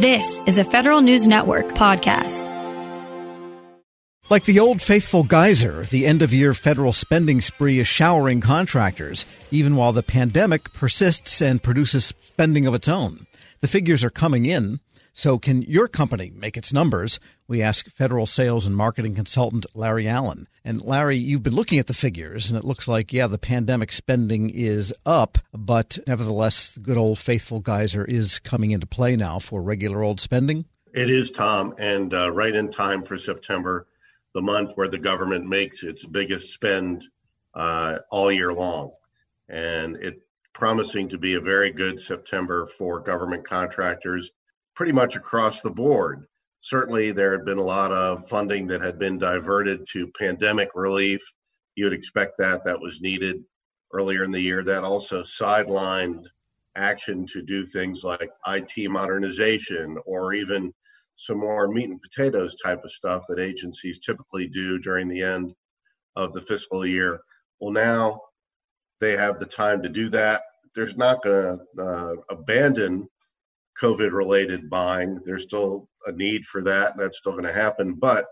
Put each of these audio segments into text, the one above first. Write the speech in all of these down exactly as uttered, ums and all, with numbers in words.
This is a Federal News Network podcast. Like the old faithful geyser, the end-of-year federal spending spree is showering contractors, even while the pandemic persists and produces spending of its own. The figures are coming in. So can your company make its numbers? We ask federal sales and marketing consultant Larry Allen. And Larry, you've been looking at the figures, and it looks like, yeah, the pandemic spending is up, but nevertheless, the good old faithful geyser is coming into play now for regular old spending. It is, Tom, and uh, right in time for September, the month where the government makes its biggest spend uh, all year long. And it's promising to be a very good September for government contractors. Pretty much across the board. Certainly there had been a lot of funding that had been diverted to pandemic relief. You'd expect that. That was needed earlier in the year. That also sidelined action to do things like I T modernization or even some more meat and potatoes type of stuff that agencies typically do during the end of the fiscal year. Well, now they have the time to do that. They're not going to uh, abandon COVID-related buying. There's still a need for that, and that's still going to happen. But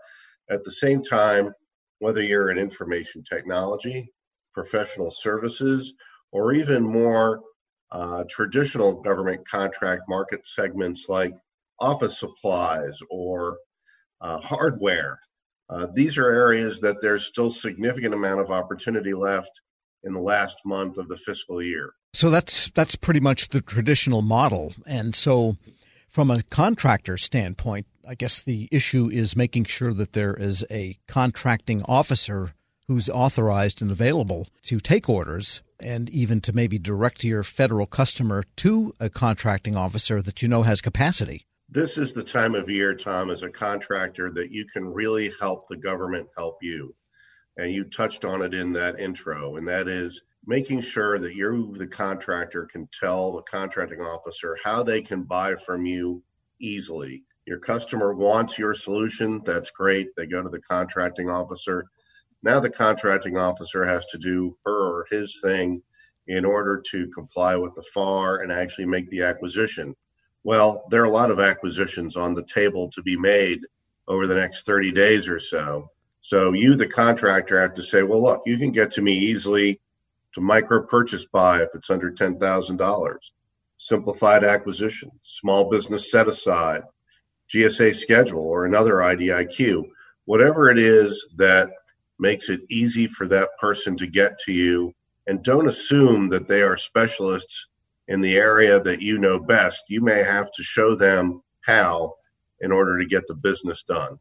at the same time, whether you're in information technology, professional services, or even more uh, traditional government contract market segments like office supplies or uh, hardware, uh, these are areas that there's still significant amount of opportunity left in the last month of the fiscal year. So that's that's pretty much the traditional model. And so from a contractor standpoint, I guess the issue is making sure that there is a contracting officer who's authorized and available to take orders and even to maybe direct your federal customer to a contracting officer that you know has capacity. This is the time of year, Tom, as a contractor that you can really help the government help you. And you touched on it in that intro, and that is making sure that you, the contractor, can tell the contracting officer how they can buy from you easily. Your customer wants your solution. That's great. They go to the contracting officer. Now the contracting officer has to do her or his thing in order to comply with the F A R and actually make the acquisition. Well, there are a lot of acquisitions on the table to be made over the next thirty days or so. So you, the contractor, have to say, well, look, you can get to me easily. To micro purchase buy if it's under ten thousand dollars, simplified acquisition, small business set aside, G S A schedule or another I D I Q, whatever it is that makes it easy for that person to get to you. And don't assume that they are specialists in the area that you know best. You may have to show them how in order to get the business done.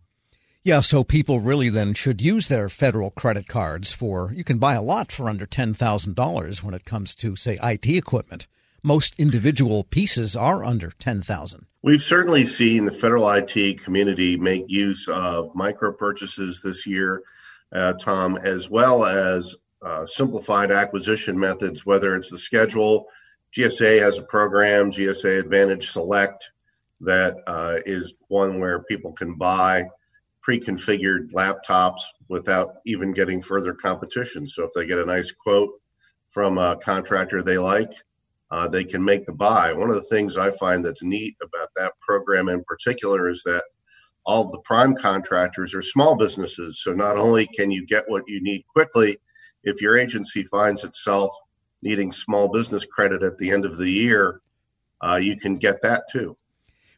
Yeah, so people really then should use their federal credit cards for, you can buy a lot for under ten thousand dollars when it comes to, say, I T equipment. Most individual pieces are under ten thousand dollars. We've certainly seen the federal I T community make use of micro purchases this year, uh, Tom, as well as uh, simplified acquisition methods, whether it's the schedule. G S A has a program, G S A Advantage Select, that uh, is one where people can buy pre-configured laptops without even getting further competition. So if they get a nice quote from a contractor they like, uh, they can make the buy. One of the things I find that's neat about that program in particular is that all the prime contractors are small businesses. So not only can you get what you need quickly, if your agency finds itself needing small business credit at the end of the year, uh, you can get that too.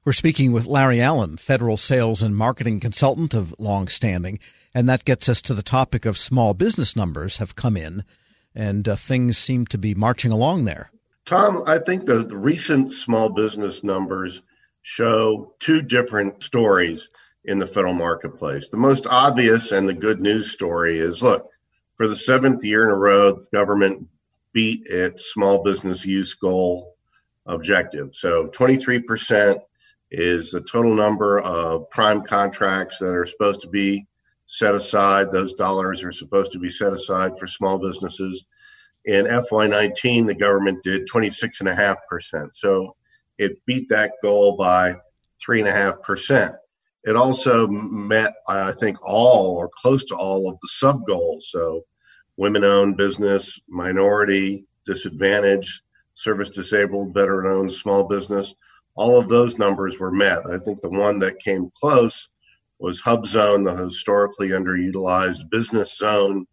We're speaking with Larry Allen, federal sales and marketing consultant of longstanding, and that gets us to the topic of small business numbers have come in, and uh, things seem to be marching along there. Tom, I think the, the recent small business numbers show two different stories in the federal marketplace. The most obvious and the good news story is, look, for the seventh year in a row, the government beat its small business use goal objective. So twenty-three percent is the total number of prime contracts that are supposed to be set aside. Those dollars are supposed to be set aside for small businesses. In F Y nineteen, the government did twenty-six point five percent. So it beat that goal by three point five percent. It also met, I think, all or close to all of the sub-goals. So women-owned business, minority, disadvantaged, service-disabled, veteran-owned small business. all of those numbers were met. I think the one that came close was HUBZone, the historically underutilized business zone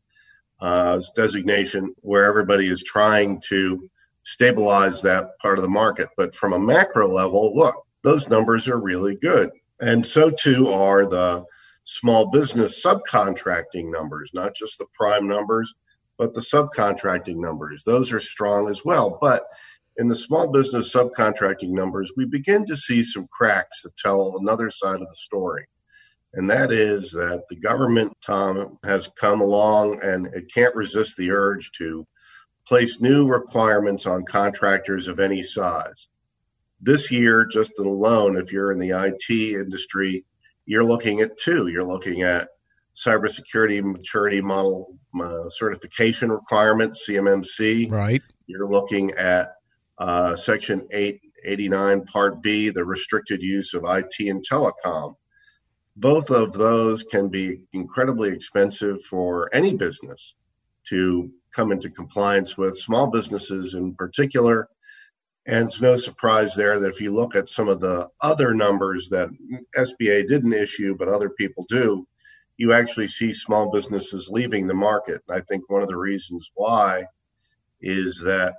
uh, designation, where everybody is trying to stabilize that part of the market. But from a macro level, look, those numbers are really good. And so too are the small business subcontracting numbers, not just the prime numbers, but the subcontracting numbers. Those are strong as well. But in the small business subcontracting numbers, we begin to see some cracks that tell another side of the story. And that is that the government, Tom, has come along and it can't resist the urge to place new requirements on contractors of any size. This year, just alone, if you're in the I T industry, you're looking at two. You're looking at cybersecurity maturity model uh, certification requirements, C M M C. Right. You're looking at uh, Section eight eighty-nine Part B, the restricted use of I T and telecom. Both of those can be incredibly expensive for any business to come into compliance with, small businesses in particular. And it's no surprise there that if you look at some of the other numbers that S B A didn't issue, but other people do, you actually see small businesses leaving the market. And I think one of the reasons why is that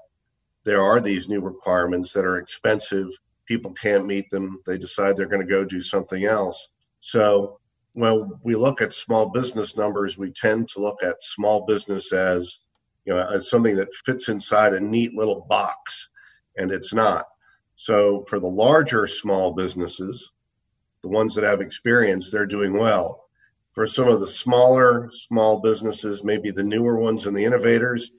there are these new requirements that are expensive. People can't meet them. They decide they're going to go do something else. So when we look at small business numbers, we tend to look at small business as, you know, as something that fits inside a neat little box, and it's not. So for the larger small businesses, the ones that have experience, they're doing well. For some of the smaller small businesses, maybe the newer ones and the innovators,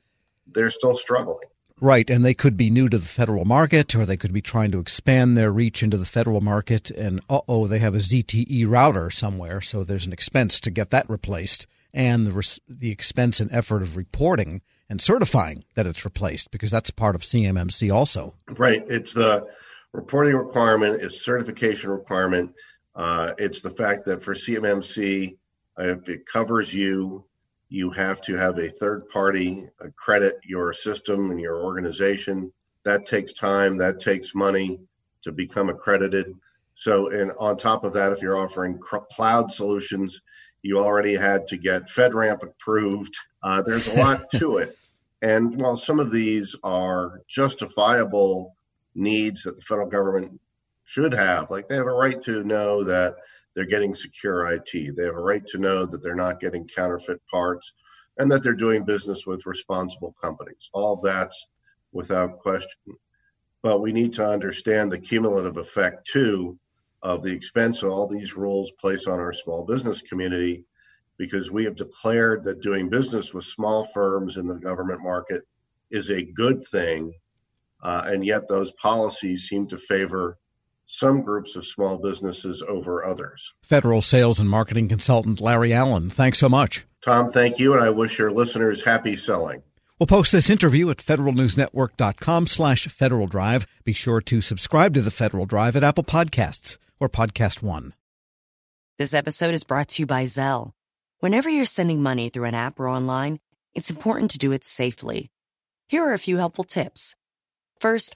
they're still struggling. Right, and they could be new to the federal market, or they could be trying to expand their reach into the federal market, and uh-oh, they have a Z T E router somewhere, so there's an expense to get that replaced, and the, res- the expense and effort of reporting and certifying that it's replaced, because that's part of C M M C also. Right, it's the reporting requirement, it's certification requirement, uh, it's the fact that for C M M C, if it covers you, you have to have a third party accredit your system and your organization. That takes time. That takes money to become accredited. So, and on top of that, if you're offering cloud solutions, you already had to get FedRAMP approved. Uh, there's a lot to it. And while some of these are justifiable needs that the federal government should have, like they have a right to know that they're getting secure I T. They have a right to know that they're not getting counterfeit parts and that they're doing business with responsible companies. All that's without question. But we need to understand the cumulative effect, too, of the expense all these rules place on our small business community, because we have declared that doing business with small firms in the government market is a good thing. Uh, and yet those policies seem to favor some groups of small businesses over others. Federal sales and marketing consultant Larry Allen, thanks so much. Tom, thank you, and I wish your listeners happy selling. We'll post this interview at federalnewsnetwork.com slash Federal Drive. Be sure to subscribe to the Federal Drive at Apple Podcasts or Podcast One. This episode is brought to you by Zelle. Whenever you're sending money through an app or online, it's important to do it safely. Here are a few helpful tips. First,